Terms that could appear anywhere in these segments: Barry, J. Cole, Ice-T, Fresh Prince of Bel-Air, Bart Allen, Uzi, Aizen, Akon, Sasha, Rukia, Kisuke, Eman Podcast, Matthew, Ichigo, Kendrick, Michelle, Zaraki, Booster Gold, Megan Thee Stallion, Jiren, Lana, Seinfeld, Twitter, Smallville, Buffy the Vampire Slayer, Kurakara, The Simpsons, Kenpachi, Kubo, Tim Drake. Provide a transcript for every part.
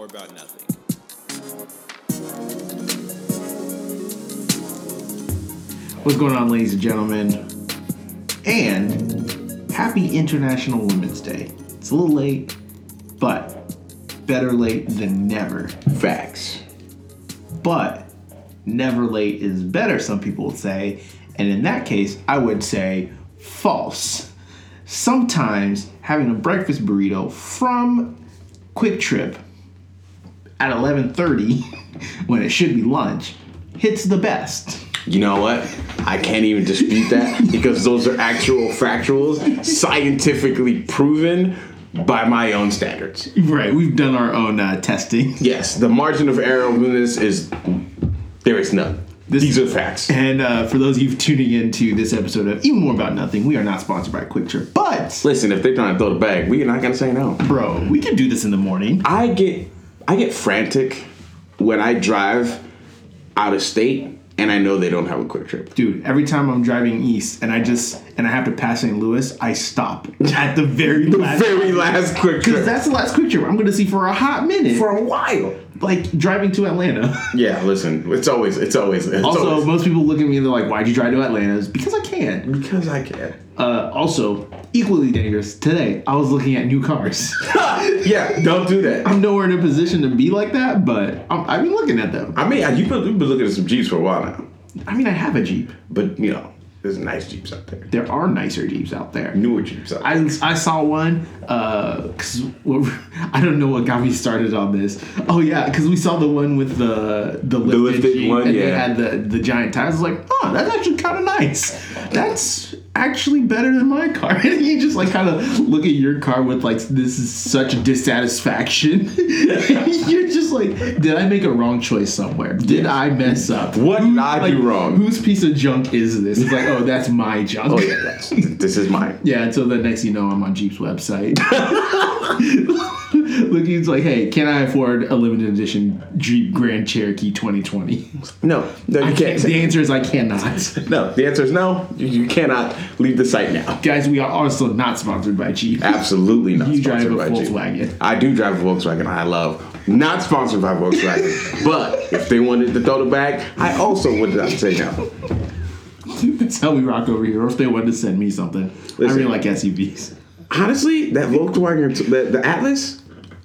more about nothing. What's going on, ladies and gentlemen? And happy International Women's Day. It's a little late, but better late than never. Facts. But never late is better, some people would say. And in that case, I would say false. Sometimes having a breakfast burrito from Quick Trip at 11:30 when it should be lunch hits the best. You know what? I can't even dispute that because those are actual factuals, scientifically proven by my own standards. Right. We've done our own testing. Yes. The margin of error in this is... there is none. These are facts. And for those of you tuning into this episode of Even More About Nothing, we are not sponsored by Quick Trip. But listen, if they're trying to throw the bag, we are not going to say no. Bro, we can do this in the morning. I get frantic when I drive out of state and I know they don't have a Quick Trip. Dude, every time I'm driving east and I have to pass St. Louis, I stop at the very last Quick Trip. Because that's the last Quick Trip I'm going to see for a hot minute. For a while. Like driving to Atlanta. Yeah, listen, it's always. Also, most people look at me and they're like, "Why'd you drive to Atlanta?" It's because I can. Also, equally dangerous. Today, I was looking at new cars. Yeah, don't do that. I'm nowhere in a position to be like that, but I've been looking at them. I mean, you've been looking at some Jeeps for a while now. I mean, I have a Jeep, but you know, there's nice Jeeps out there. There are nicer Jeeps out there. Newer Jeeps out there. I saw one, I don't know what got me started on this. Oh, yeah, because we saw the one with the lifted Jeep, one, and yeah, they had the giant tires. I was like, oh, that's actually kind of nice. That's actually better than my car. And you just, like, kind of look at your car with, like, this is such dissatisfaction. You're just like, did I make a wrong choice somewhere? Did I mess up? What did I do wrong? Whose piece of junk is this? It's like, oh, that's my junk. Oh, yeah, this is mine. Yeah, until the next you know, I'm on Jeep's website. Look, he's like, hey, can I afford a limited edition Jeep Grand Cherokee 2020? No, you can't. The answer is I cannot. No, the answer is no. You cannot leave the site now. Guys, we are also not sponsored by Jeep. Absolutely not. You drive a Volkswagen. Jeep. I do drive a Volkswagen. I love. Not sponsored by Volkswagen. But if they wanted to throw the bag, I also would not say no. That's how we rock over here. Or if they wanted to send me something. Listen, I really like SUVs. Honestly, that Volkswagen, the Atlas,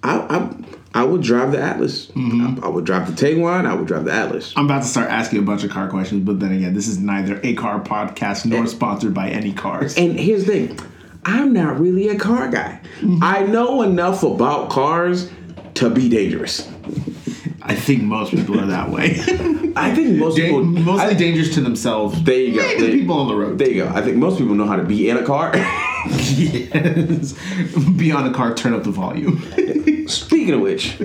I would drive the Atlas. Mm-hmm. I would drive the Tiguan. I would drive the Atlas. I'm about to start asking a bunch of car questions, but then again, this is neither a car podcast nor sponsored by any cars. And here's the thing. I'm not really a car guy. Mm-hmm. I know enough about cars to be dangerous. I think most people are that way. I think most people... Mostly dangerous to themselves. There you go. And the people on the road. There you go. I think most people know how to be in a car. Yes. Be on a car, turn up the volume. Speaking of which...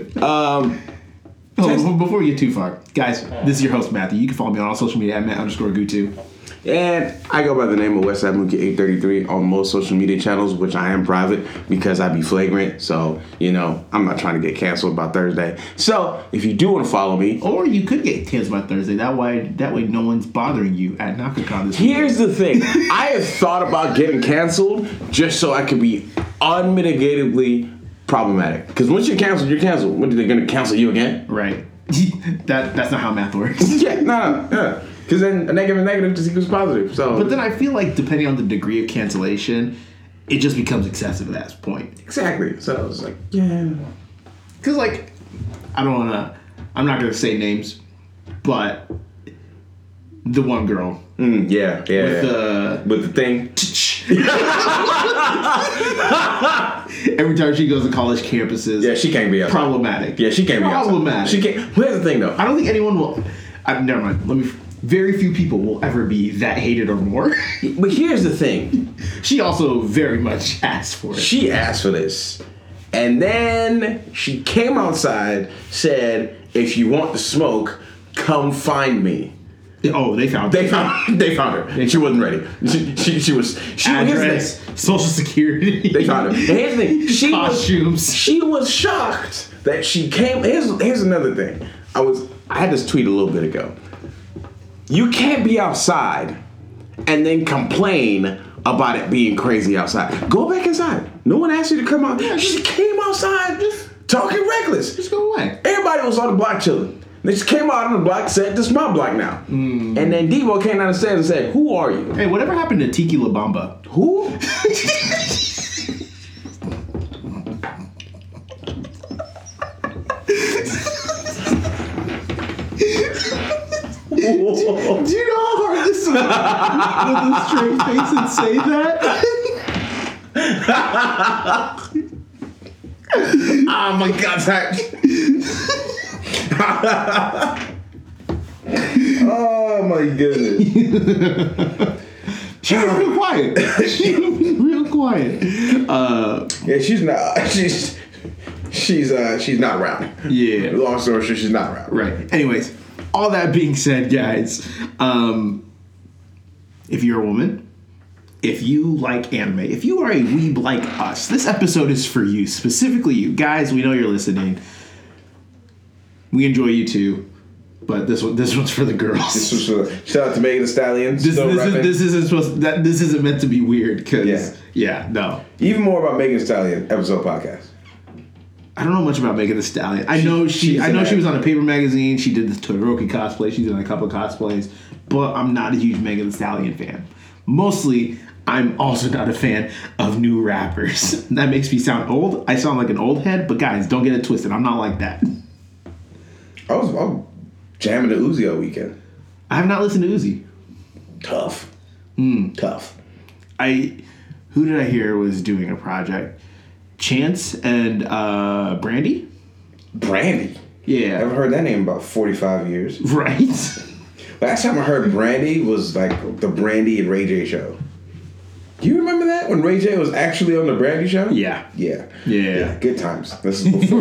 before we get too far, guys, this is your host, Matthew. You can follow me on all social media at Matt_Gutu. And I go by the name of Westside Mookie 833 on most social media channels, which I am private because I be flagrant. So, you know, I'm not trying to get canceled by Thursday. So, if you do want to follow me... Or you could get canceled by Thursday. That way no one's bothering you at NakaCon this week. Here's the thing. I have thought about getting canceled just so I could be unmitigatedly problematic. Because once you're canceled, you're canceled. When are they going to cancel you again? Right. That's not how math works. Yeah, no. Because then a negative just equals positive. So, but then I feel like depending on the degree of cancellation, it just becomes excessive at that point. Exactly. So I was like, yeah. Because like, I'm not gonna say names, but the one girl. With the thing. Every time she goes to college campuses. Yeah, she can't be outside. Problematic. Yeah, she can't be outside. Problematic. She can't. Well, here's the thing though. I don't think anyone will. Never mind. Very few people will ever be that hated or more. But here's the thing. She also very much asked for it. She asked for this. And then she came outside, said, if you want to smoke, come find me. Oh, they found her. They found her. And she wasn't ready. She was... Address, Social Security. They found her. And here's the thing. Costumes. She was shocked that she came... Here's another thing. I had this tweet a little bit ago. You can't be outside and then complain about it being crazy outside. Go back inside. No one asked you to come out. She came outside Talking reckless. Just go away. Everybody was on the block chilling. They just came out on the block and said, this is my block now. Mm. And then Devo came down the stairs and said, who are you? Hey, whatever happened to Tiki La Bamba? Who? Do you know how hard this is with a straight face and say that? Oh my God, Zach. Oh my goodness. She was real quiet. Yeah, she's not around. Yeah. Long story short, she's not around. Right. Anyways, all that being said, guys, if you're a woman, if you like anime, if you are a weeb like us, this episode is for you, specifically you. Guys, we know you're listening. We enjoy you too, but this one's for the girls. Shout out to Megan Thee Stallion. This isn't meant to be weird, because no. Even more about Megan Thee Stallion episode podcast. I don't know much about Megan Thee Stallion. I know she was on a paper magazine. She did the Todoroki cosplay. She's done a couple of cosplays, but I'm not a huge Megan Thee Stallion fan. Mostly, I'm also not a fan of new rappers. That makes me sound old. I sound like an old head, but guys, don't get it twisted. I'm not like that. I was jamming to Uzi all weekend. I have not listened to Uzi. Tough. Tough. Who did I hear was doing a project? Chance and Brandy? Brandy? Yeah. I haven't heard that name in about 45 years. Right. Last time I heard Brandy was like the Brandy and Ray J show. Do you remember that? When Ray J was actually on the Brandy show? Yeah. Good times. This is before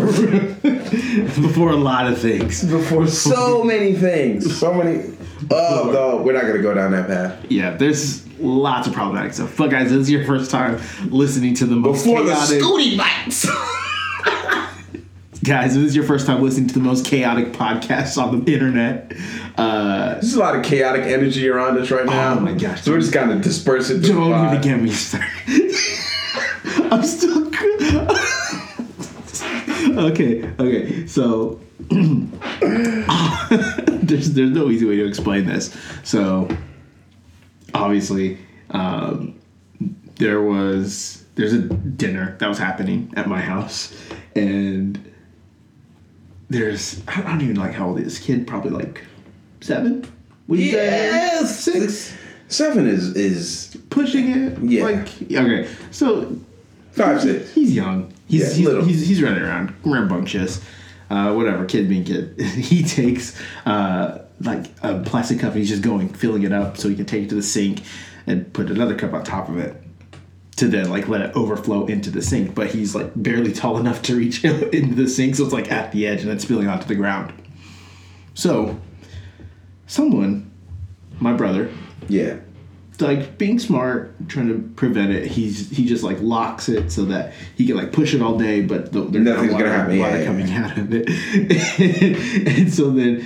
a lot of things. Before so many things. So many. Oh, no, we're not going to go down that path. Yeah, there's lots of problematic stuff. But guys, this is your first time listening to the most chaotic... Before the Scooty Bites! Guys, this is your first time listening to the most chaotic podcast on the internet. There's a lot of chaotic energy around us right now. Oh, my gosh. So we're just kind of dispersing. Don't even get me started. I'm still... Okay, so... there's no easy way to explain this. So obviously there's a dinner that was happening at my house, and I don't even like how old this kid, probably like 7. Would you say 6? 7 is pushing it. Yeah. Okay. So 5, 6. He's young. He's little. He's running around, rambunctious. Whatever, kid being kid. He takes like a plastic cup and he's just filling it up so he can take it to the sink and put another cup on top of it to then like let it overflow into the sink. But he's like barely tall enough to reach into the sink, so it's like at the edge and it's spilling onto the ground. So someone, my brother, like being smart, trying to prevent it, he just like locks it so that he can like push it all day, but there's nothing's gonna happen. Water coming out of it. And so then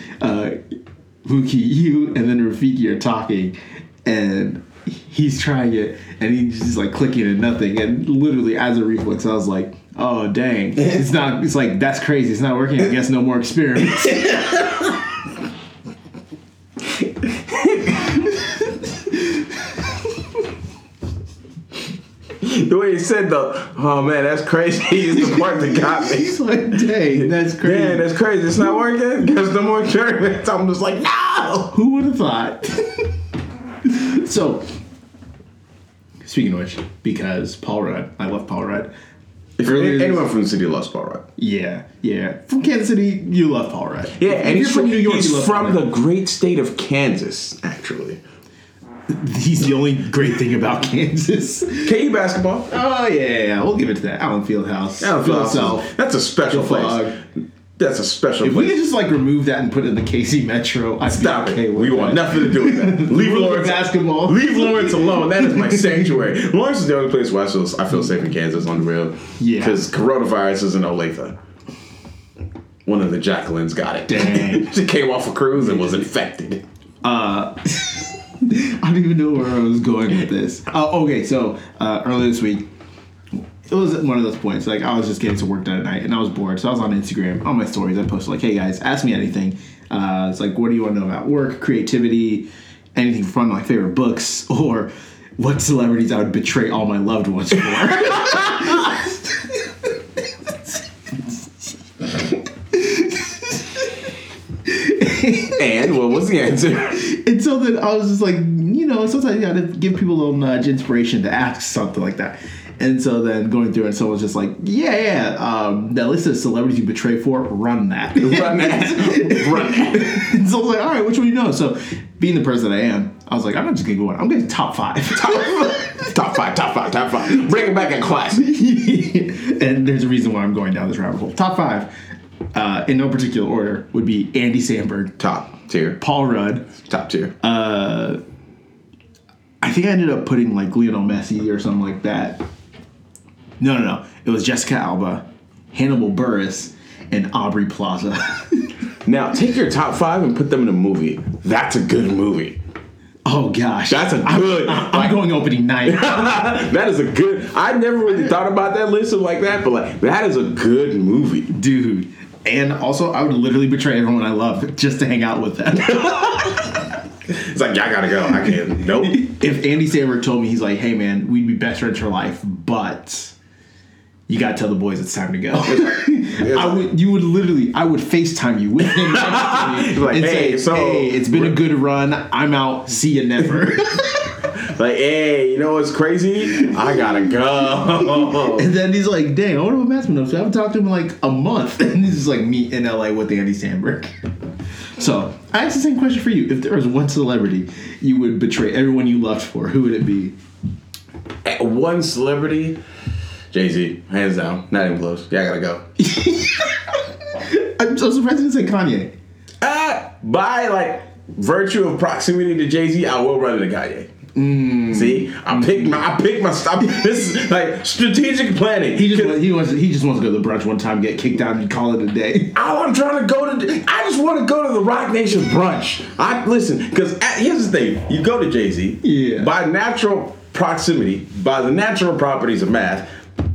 Luki, you and then Rafiki are talking, and he's trying it, and he's just like clicking and nothing. And literally, as a reflex, I was like, "Oh dang, it's not." It's like that's crazy. It's not working. I guess no more experiments. The way he said oh man, that's crazy, is the part that got me. He's like, dang, that's crazy. Yeah, that's crazy. It's not working? Because no more experiments. I'm just like, no! Who would have thought? So, speaking of which, because Paul Rudd, I love Paul Rudd. Anyone from the city loves Paul Rudd. Yeah. From Kansas City, you love Paul Rudd. Yeah, and you're from New York, you love Paul Rudd. He's from the great state of Kansas, actually. He's the only great thing about Kansas. KU basketball. Oh, yeah. We'll give it to that. Allen Fieldhouse. That's a special place. That's a special place. If we could just, like, remove that and put it in the KC Metro, I'd stop it. We want nothing to do with that. Leave Lawrence basketball. Leave Lawrence alone. That is my sanctuary. Lawrence is the only place where I feel safe in Kansas on the real. Yeah. Because coronavirus is in Olathe. One of the Jacquelines got it. Dang. She came off a cruise and was infected. I don't even know where I was going with this. Okay, so earlier this week, it was one of those points. Like, I was just getting some work done at night, and I was bored. So I was on Instagram, on my stories. I posted, like, hey, guys, ask me anything. It's like, what do you want to know about work, creativity, anything from my favorite books, or what celebrities I would betray all my loved ones for. And what was the answer? And so then I was just like, you know, sometimes you got to give people a little nudge, inspiration to ask something like that. And so then going through it, someone's just like, that list of celebrities you betray for, run that. And so I was like, all right, which one you know? So being the person that I am, I was like, I'm not just going to go on. I'm going to top five. Bring it back in class. And there's a reason why I'm going down this rabbit hole. Top five, in no particular order, would be Andy Samberg. Top tier. Paul Rudd. Top tier. I think I ended up putting, like, Lionel Messi or something like that. No. It was Jessica Alba, Hannibal Buress, and Aubrey Plaza. Now, take your top five and put them in a movie. That's a good movie. Oh, gosh. That's a good... I'm going opening night. That is a good... I never really thought about that list or like that, but, like, that is a good movie. Dude. And also, I would literally betray everyone I love just to hang out with them. It's like, yeah, I gotta go. I can't. Nope. If Andy Samberg told me, he's like, hey, man, we'd be best friends for life, but... you gotta tell the boys it's time to go. I would FaceTime you with him and say, hey, it's been a good run. I'm out. See you never. Like, hey, you know what's crazy? I gotta go. And then he's like, dang, I wonder what Matt's been up to. I haven't talked to him in like a month. And this is like me in LA with Andy Samberg. So I asked the same question for you. If there was one celebrity you would betray everyone you loved for, who would it be? At one celebrity... Jay-Z, hands down, not even close. Yeah, I gotta go. I'm so surprised you didn't say Kanye. By like virtue of proximity to Jay-Z, I will run into Kanye. See, I picked my stop. This is like strategic planning. He just wants to go to the brunch one time, get kicked out, and call it a day. I just want to go to the Rock Nation brunch. Here's the thing: you go to Jay-Z, yeah, by natural proximity, by the natural properties of math.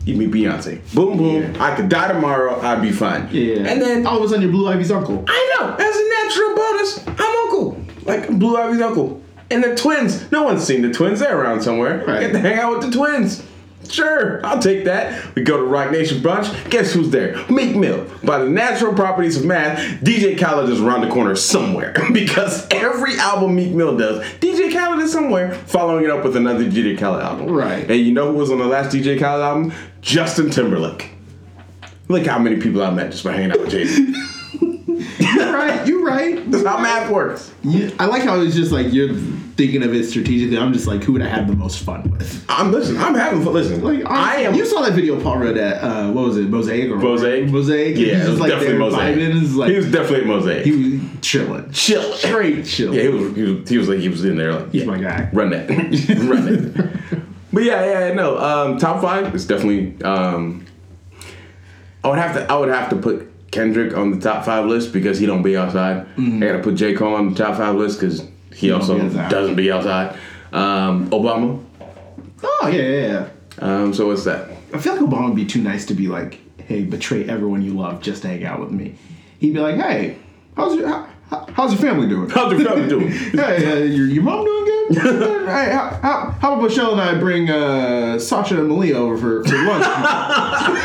You meet Beyonce. Boom, boom. Yeah. I could die tomorrow. I'd be fine. Yeah. And then all of a sudden, you're Blue Ivy's uncle. I know. As a natural bonus, I'm uncle. Like Blue Ivy's uncle. And the twins. No one's seen the twins. They're around somewhere. Right. Get to hang out with the twins. Sure, I'll take that. We go to Rock Nation brunch. Guess who's there? Meek Mill. By the natural properties of math, DJ Khaled is around the corner somewhere. Because every album Meek Mill does, DJ Khaled is somewhere following it up with another DJ Khaled album. Right. And you know who was on the last DJ Khaled album? Justin Timberlake. Look how many people I met just by hanging out with Jay-Z. You're right. That's how math works. Yeah, I like how it's just like you're thinking of it strategically. I'm just like, who would I have the most fun with? I'm having fun. Listen, like, I am. You saw that video of Paul Rudd at what was it? Mosaic. Yeah, it was like definitely Mosaic. He was definitely Mosaic. He was chilling, straight chilling. Yeah, he was in there. Like, he's my guy. Run that. But no. Top five is definitely. I would have to put Kendrick on the top five list because he don't be outside. Mm-hmm. I gotta put J. Cole on the top five list because he also doesn't be outside. Obama. Oh, yeah. So what's that? I feel like Obama would be too nice to be like, hey, betray everyone you love just to hang out with me. He'd be like, hey, how's your family doing? Hey, your mom doing good? Hey, how about Michelle and I bring Sasha and Malia over for lunch?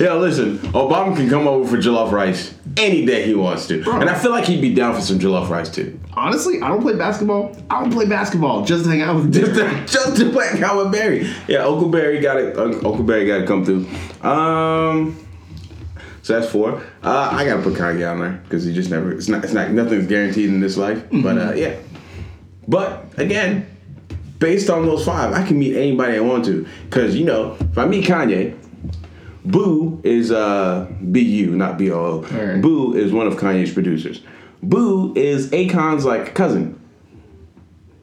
Yeah, listen, Obama can come over for jollof rice any day he wants to. Bro. And I feel like he'd be down for some jollof rice, too. Honestly, I don't play basketball just to hang out with Barry. Just to hang out with Barry. Yeah, Uncle Barry got to come through. So that's four. I got to put Kanye on there because he just never... It's not nothing's guaranteed in this life. Mm-hmm. But, yeah. But, again, based on those five, I can meet anybody I want to. Because, you know, if I meet Kanye... Boo is B-U, not B-O-O. Right. Boo is one of Kanye's producers. Boo is Akon's like cousin.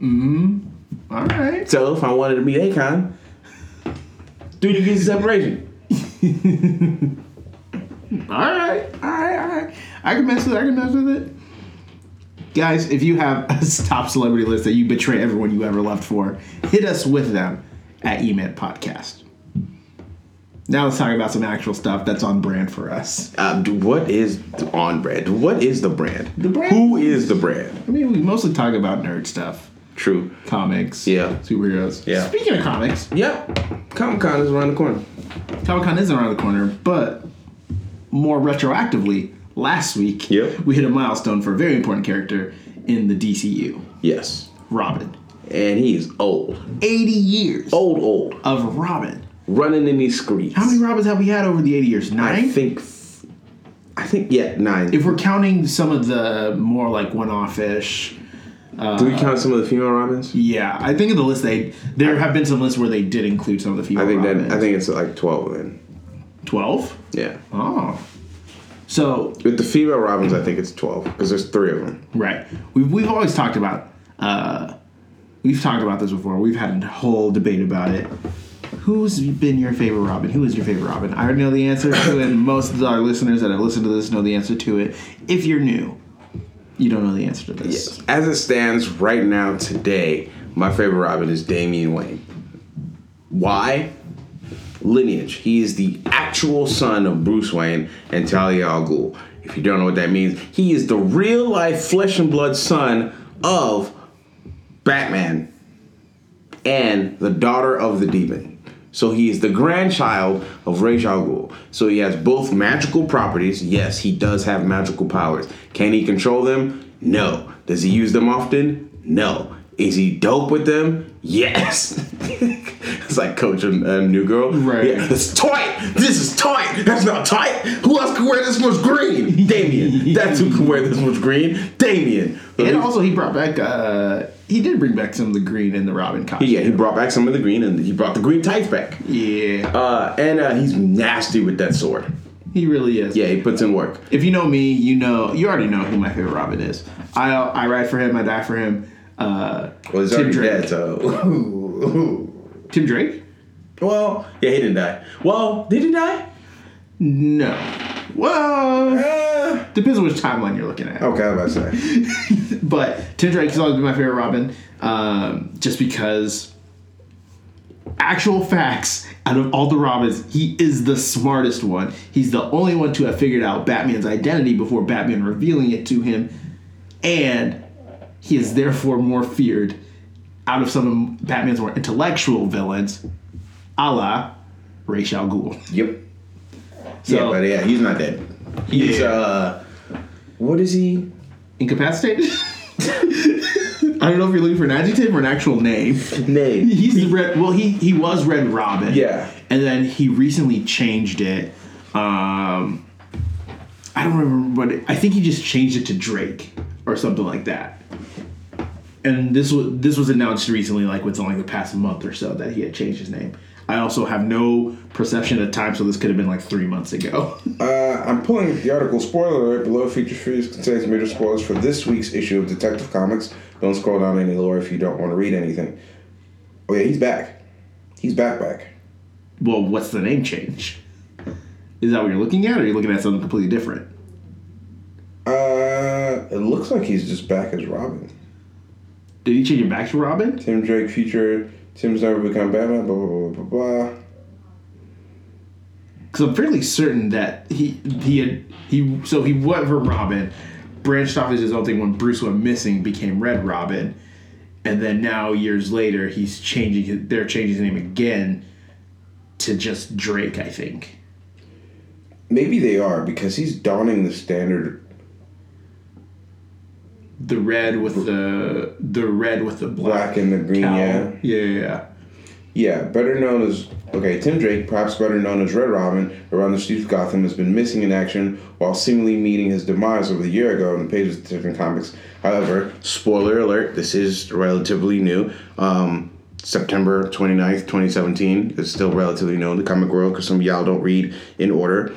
All right. So if I wanted to meet Akon, dude, you get separation. All right. I can mess with it. Guys, if you have a top celebrity list that you betray everyone you ever loved for, hit us with them at EMATPodcast. Now let's talk about some actual stuff that's on brand for us. What is on brand? What is the brand? The brand? Who is the brand? I mean, we mostly talk about nerd stuff. True. Comics. Yeah. Superheroes. Yeah. Speaking of comics. Yep. Comic-Con is around the corner. Comic-Con is around the corner, but more retroactively, last week, we hit a milestone for a very important character in the DCU. Yes. Robin. And he is old. 80 years. Old. Of Robin. Running in these streets. How many Robins have we had over the 80 years? 9? I think, 9. If we're counting some of the more like one-off-ish. Do we count some of the female Robins? Yeah, I think in the list there have been some lists where they did include some of the female Robins. I think it's like 12 then. 12? Yeah. Oh. So with the female Robins, I think it's 12 because there's 3 of them. Right. We've always talked about. We've talked about this before. We've had a whole debate about it. Who's been your favorite Robin? Who is your favorite Robin? I already know the answer to it. Most of our listeners that have listened to this know the answer to it. If you're new, you don't know the answer to this. Yes. As it stands right now today, my favorite Robin is Damian Wayne. Why? Lineage. He is the actual son of Bruce Wayne and Talia al Ghul. If you don't know what that means, he is the real life flesh and blood son of Batman and the daughter of the demon. So he is the grandchild of Ra's al Ghul. So he has both magical properties. Yes, he does have magical powers. Can he control them? No. Does he use them often? No. Is he dope with them? Yes. It's like Coach and New Girl. Right. Yeah, it's tight. This is tight. That's not tight. Who else can wear this much green? Damien. That's who can wear this much green. Damien. And also he brought back... He did bring back some of the green in the Robin costume. Yeah, he brought back some of the green, and he brought the green tights back. Yeah. And he's nasty with that sword. He really is. Yeah, he puts in work. If you know me, you already know who my favorite Robin is. I ride for him. I die for him. He's Tim Drake. Dead, so. Tim Drake? Well, yeah, he didn't die. Well, did he die? No. Well, depends on which timeline you're looking at. Okay, I was about to say. But Tim Drake has always been my favorite Robin, just because actual facts, out of all the Robins, he is the smartest one. He's the only one to have figured out Batman's identity before Batman revealing it to him, and he is therefore more feared out of some of Batman's more intellectual villains, a la Ra's al Ghul. Yep. So, yeah, but yeah, he's not dead. He's, what is he? Incapacitated? I don't know if you're looking for an adjective or an actual name. Name. He's Red. Well, he was Red Robin. Yeah. And then he recently changed it. I don't remember, but I think he just changed it to Drake or something like that. And this was announced recently, like within like the past month or so, that he had changed his name. I also have no perception of time, so this could have been like 3 months ago. I'm pulling the article. Spoiler alert, below feature freeze contains major spoilers for this week's issue of Detective Comics. Don't scroll down any lower if you don't want to read anything. Oh yeah, he's back. He's back. Well, what's the name change? Is that what you're looking at, or are you looking at something completely different? It looks like he's just back as Robin. Did he change it back to Robin? Tim Drake featured... Tim's never become Batman, blah, blah, blah, blah, blah. Because I'm fairly certain that he went from Robin, branched off as his own thing when Bruce went missing, became Red Robin, and then now years later they're changing his name again to just Drake, I think. Maybe they are, because he's donning the standard. The red with the red with the black and the green, cowl. Yeah. Better known as Tim Drake, perhaps better known as Red Robin, around the streets of Gotham, has been missing in action while seemingly meeting his demise over a year ago in the pages of Detective Comics. However, spoiler alert: this is relatively new. September 29th, 2017. It's still relatively new in the comic world because some of y'all don't read in order.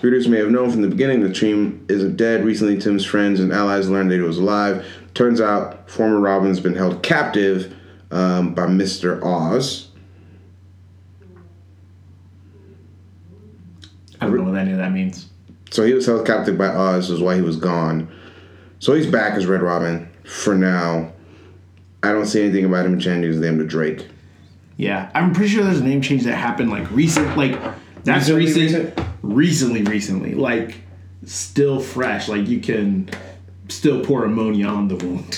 Readers may have known from the beginning the team isn't dead. Recently, Tim's friends and allies learned that he was alive. Turns out, former Robin's been held captive by Mr. Oz. I don't know what any of that means. So he was held captive by Oz, is why he was gone. So he's back as Red Robin for now. I don't see anything about him changing his name to Drake. Yeah, I'm pretty sure there's a name change that happened like recent, like that's recently, like still fresh. Like you can still pour ammonia on the wound.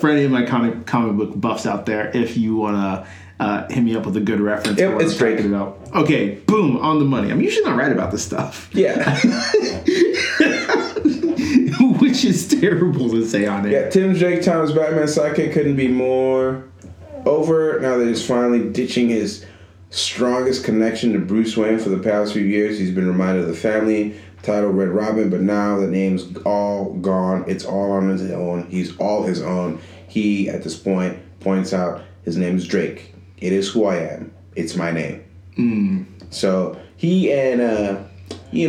For any of my comic book buffs out there, if you wanna hit me up with a good reference, it's straight it out. Okay, boom, on the money. I'm usually not right about this stuff. Yeah. Which is terrible to say on it. Yeah, Tim Drake times Batman sidekick couldn't be more over. Now that he's finally ditching his strongest connection to Bruce Wayne for the past few years, he's been reminded of the family title Red Robin, but now the name's all gone. It's all on his own. He's all his own. He, at this point, points out his name is Drake. It is who I am. It's my name. Mm. So he and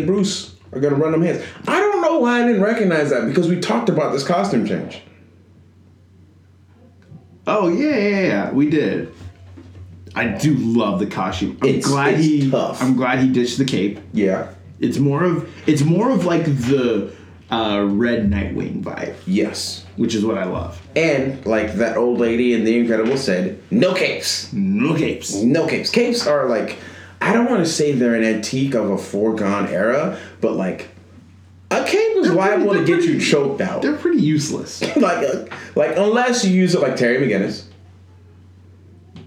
Bruce are gonna run them hands. I don't know why I didn't recognize that because we talked about this costume change. Oh yeah, we did. I do love the costume. I'm glad it's tough. I'm glad he ditched the cape. Yeah. It's more of like the Red Nightwing vibe. Yes. Which is what I love. And like that old lady in The Incredibles said, no capes. No capes. No capes. Capes are like, I don't want to say they're an antique of a foregone era, but like a cape is liable to get you choked out. They're pretty useless. like unless you use it like Terry McGinnis.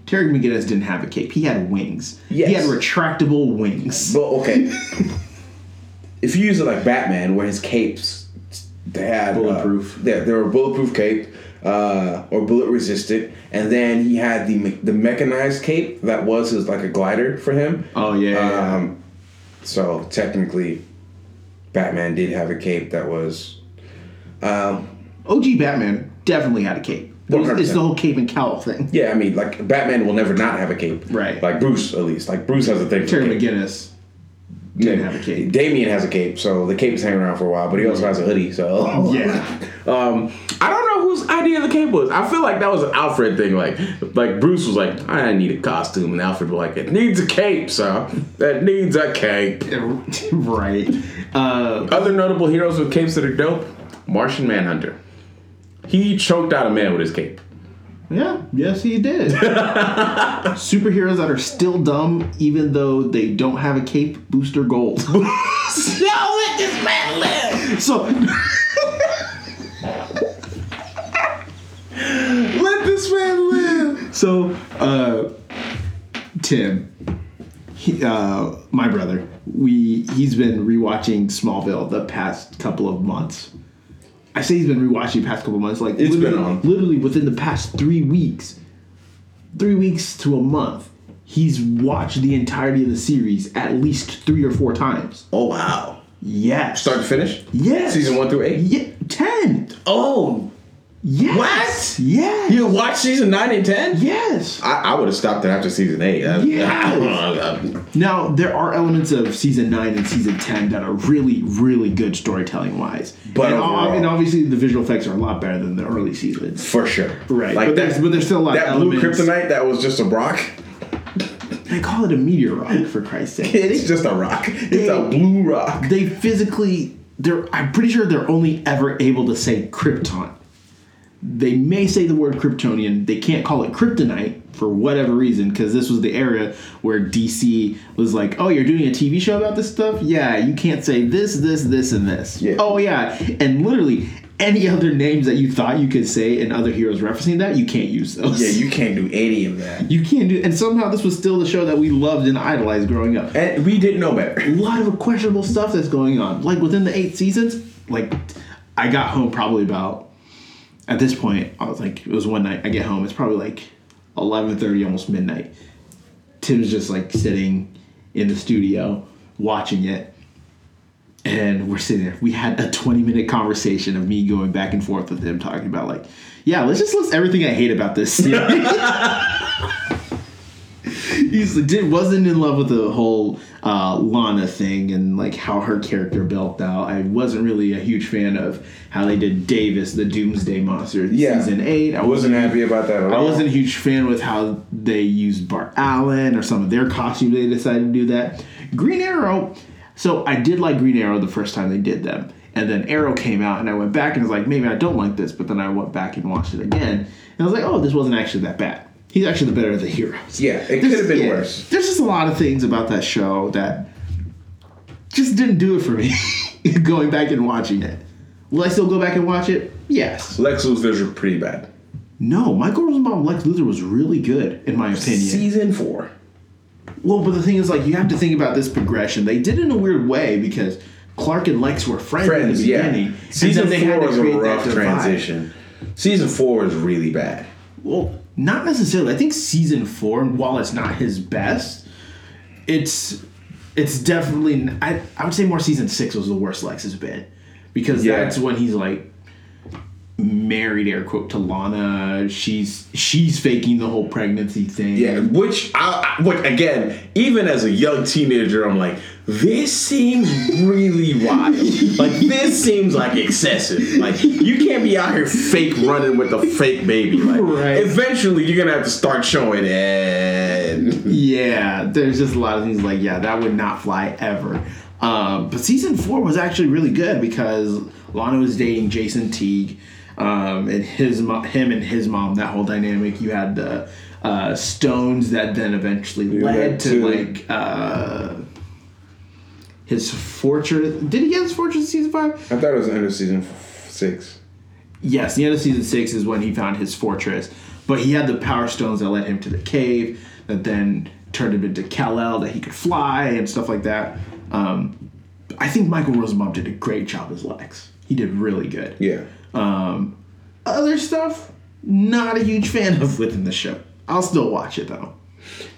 Terry McGinnis didn't have a cape. He had wings. Yes. He had retractable wings. But okay. If you use it like Batman, where his capes, they had bulletproof. They were bulletproof cape or bullet resistant, and then he had the mechanized cape that was his like a glider for him. Oh yeah. So technically, Batman did have a cape that was. OG Batman definitely had a cape. It's the whole cape and cowl thing. Yeah, I mean, like, Batman will never not have a cape. Right. Like, Bruce, at least. Like, Bruce has a thing for Terry McGinnis didn't have a cape. Damian has a cape, so the cape is hanging around for a while, but he also has a hoodie, so... Yeah. I don't know whose idea the cape was. I feel like that was an Alfred thing. Like Bruce was like, I need a costume, and Alfred was like, it needs a cape, so... That needs a cape. Right. Other notable heroes with capes that are dope? Martian Manhunter. He choked out a man with his cape. Yeah, yes he did. Superheroes that are still dumb even though they don't have a cape, Booster Gold. No, let this man live! Let this man live! So, Tim, my brother, he's been rewatching Smallville the past couple of months. I say he's been rewatching the past couple months. Like it's been on. Literally within the past 3 weeks to a month, he's watched the entirety of the series at least 3 or 4 times. Oh wow! Yes. Start to finish. Yes. Season 1 through 8. Yeah, 10. Oh. Yes. What? Yes. You watched season 9 and 10? Yes. I would have stopped it after season 8. Yeah. Now there are elements of season 9 and season 10 that are really, really good storytelling wise, but and obviously the visual effects are a lot better than the early seasons for sure. Right. Like but there's still a lot. That of blue kryptonite that was just a rock. They call it a meteor rock for Christ's sake. It's just a rock. It's a blue rock. They physically, I'm pretty sure they're only ever able to say Krypton. They may say the word Kryptonian. They can't call it kryptonite for whatever reason, because this was the era where DC was like, oh, you're doing a TV show about this stuff? Yeah, you can't say this, this, this, and this. Yeah. Oh, yeah. And literally any other names that you thought you could say and other heroes referencing that, you can't use those. Yeah, you can't do any of that. You can't do... And somehow this was still the show that we loved and idolized growing up. And we didn't know better. A lot of questionable stuff that's going on. Like, within the 8 seasons, like, I got home probably about... At this point, I was like, it was one night. I get home. It's probably like 11:30, almost midnight. Tim's just like sitting in the studio watching it. And we're sitting there. We had a 20-minute conversation of me going back and forth with him talking about like, yeah, let's just list everything I hate about this series. He wasn't in love with the whole Lana thing and like how her character built out. I wasn't really a huge fan of how they did Davis, the Doomsday Monster, season 8. I wasn't happy about that at all. I wasn't a huge fan with how they used Bart Allen or some of their costumes. They decided to do that. Green Arrow. So I did like Green Arrow the first time they did them. And then Arrow came out, and I went back and was like, maybe I don't like this. But then I went back and watched it again, and I was like, oh, this wasn't actually that bad. He's actually the better of the heroes. Yeah, it could have been worse. There's just a lot of things about that show that just didn't do it for me, going back and watching it. Will I still go back and watch it? Yes. Lex Luthor's were pretty bad. No, Michael Rosenbaum Lex Luthor was really good, in my opinion. Season 4. Well, but the thing is, like, you have to think about this progression. They did it in a weird way because Clark and Lex were friends in the beginning. Yeah. Season 4 was a rough transition. Season 4 is really bad. Well, not necessarily. I think season 4, while it's not his best, it's definitely... I would say more season 6 was the worst Lex has been. Because that's when he's, like, married, air quote, to Lana. She's faking the whole pregnancy thing. Yeah, which again, even as a young teenager, I'm like, this seems really wild. Like, this seems like excessive. Like, you can't be out here fake running with a fake baby. Like, right. Eventually, you're gonna have to start showing it. Yeah, there's just a lot of things like, yeah, that would not fly ever. But season 4 was actually really good because Lana was dating Jason Teague, and him and his mom. That whole dynamic. You had the stones that then eventually led to his fortune. Did he get his fortune in season 5? I thought it was the end of season 6. Yes, the end of season 6 is when he found his fortress. But he had the power stones that led him to the cave, that then turned him into Kal-El, that he could fly and stuff like that. I think Michael Rosenbaum did a great job as Lex. He did really good. Yeah. Other stuff, not a huge fan of within the show. I'll still watch it, though.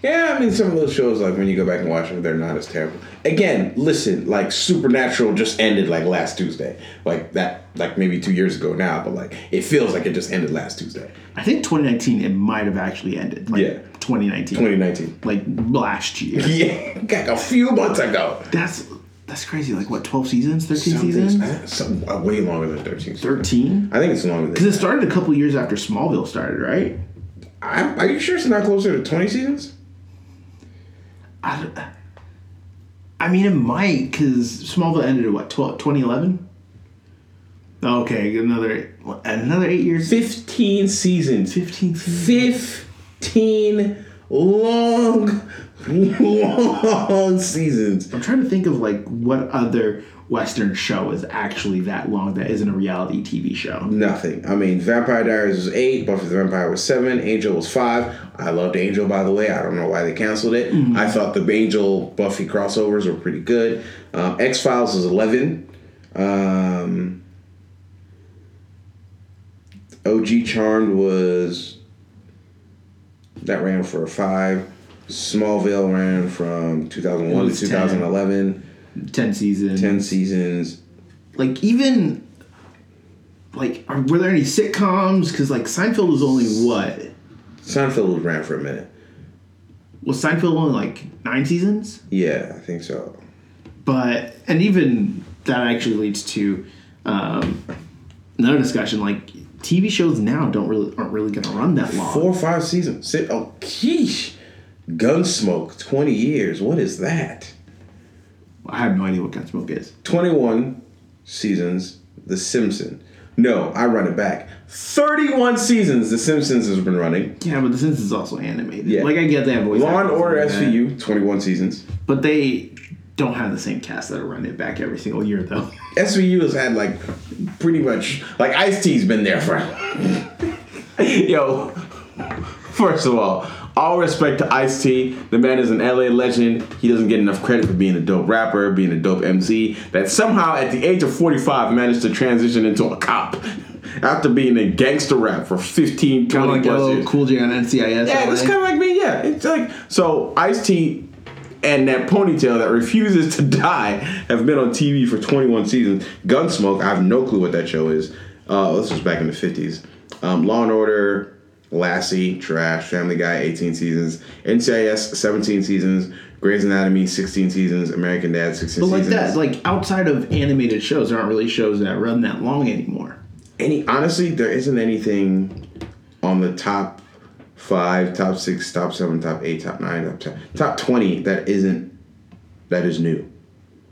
Yeah, I mean, some of those shows, like, when you go back and watch them, they're not as terrible. Again, listen, like, Supernatural just ended, like, last Tuesday. Like, that, like, maybe 2 years ago now, but, like, it feels like it just ended last Tuesday. I think 2019, it might have actually ended. Like, yeah. 2019. Like, last year. Yeah, like a few months ago. That's crazy. Like, what, 12 seasons? 13 seasons? Way longer than 13 seasons. 13? I think it's longer than that. Because it started a couple years after Smallville started, right? Are you sure it's not closer to 20 seasons? I mean, it might, because Smallville ended at, what, 2011? Okay, another 8 years. 15 seasons. 15 long seasons. I'm trying to think of, like, what other Western show is actually that long that isn't a reality TV show. Nothing. I mean, Vampire Diaries was 8, Buffy the Vampire was 7, Angel was 5. I loved Angel, by the way. I don't know why they canceled it. Mm-hmm. I thought the Angel-Buffy crossovers were pretty good. X-Files was 11. OG Charmed was... That ran for 5. Smallville ran from 2001 to 2011. 10 seasons. Like, even... Like, were there any sitcoms? Because, like, Seinfeld was only what? Seinfeld ran for a minute. Was Seinfeld only, like, 9 seasons? Yeah, I think so. But... And even that actually leads to another discussion, like... TV shows now aren't really going to run that long. 4 or 5 seasons. Oh, keesh. Gunsmoke, 20 years. What is that? I have no idea what Gunsmoke is. 21 seasons, The Simpsons. No, I run it back. 31 seasons, The Simpsons has been running. Yeah, but The Simpsons is also animated. Yeah. Like, I get that. Law & Order SVU, 21 seasons. But they... don't have the same cast that are running it back every single year, though. SVU has had, like, pretty much... Like, Ice-T's been there forever. Yo, first of all respect to Ice-T. The man is an LA legend. He doesn't get enough credit for being a dope rapper, being a dope MC, that somehow, at the age of 45, managed to transition into a cop. After being a gangster rap for 15, 20 plus years. Kind of like a Cool J on NCIS. Yeah, it's kind of like me, yeah. It's like... So, Ice-T... and that ponytail that refuses to die have been on TV for 21 seasons. Gunsmoke, I have no clue what that show is. This was back in the 50s. Law & Order, Lassie, Trash, Family Guy, 18 seasons. NCIS, 17 seasons. Grey's Anatomy, 16 seasons. American Dad, 16 seasons. But like that, like outside of animated shows, there aren't really shows that run that long anymore. Honestly, there isn't anything on the top 5, top 6, top 7, top 8, top 9, top 10, top 20 that is new.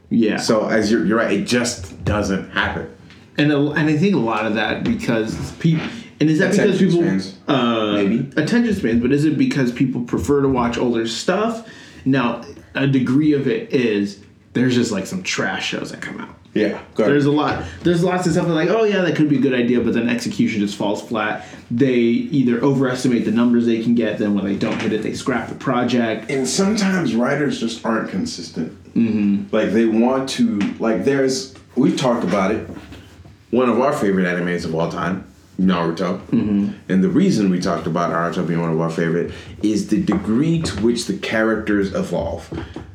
Yeah. So as you're right, it just doesn't happen. And I think a lot of that because people. And is that attention because people spans. Maybe attention spans? But is it because people prefer to watch older stuff? Now, a degree of it is there's just like some trash shows that come out. Yeah, there's a lot. There's lots of stuff that like, oh yeah, that could be a good idea, but then execution just falls flat. They either overestimate the numbers they can get, then when they don't hit it, they scrap the project. And sometimes writers just aren't consistent. Mm-hmm. Like they want to. Like there's we've talked about it. One of our favorite animes of all time. Naruto. Mm-hmm. And the reason we talked about Naruto being one of our favorite is the degree to which the characters evolve.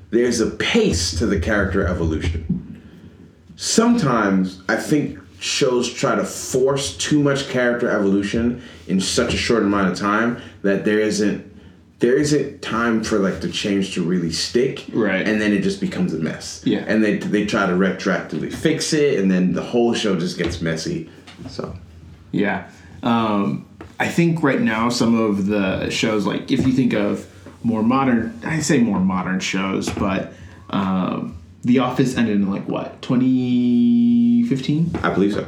There's a pace to the character evolution. Sometimes I think shows try to force too much character evolution in such a short amount of time that there isn't time for like the change to really stick, right? And then it just becomes a mess. Yeah. And they try to retroactively fix it, and then the whole show just gets messy. So. Yeah. I think right now some of the shows, like if you think of more modern shows, but The Office ended in like what, 2015? I believe so.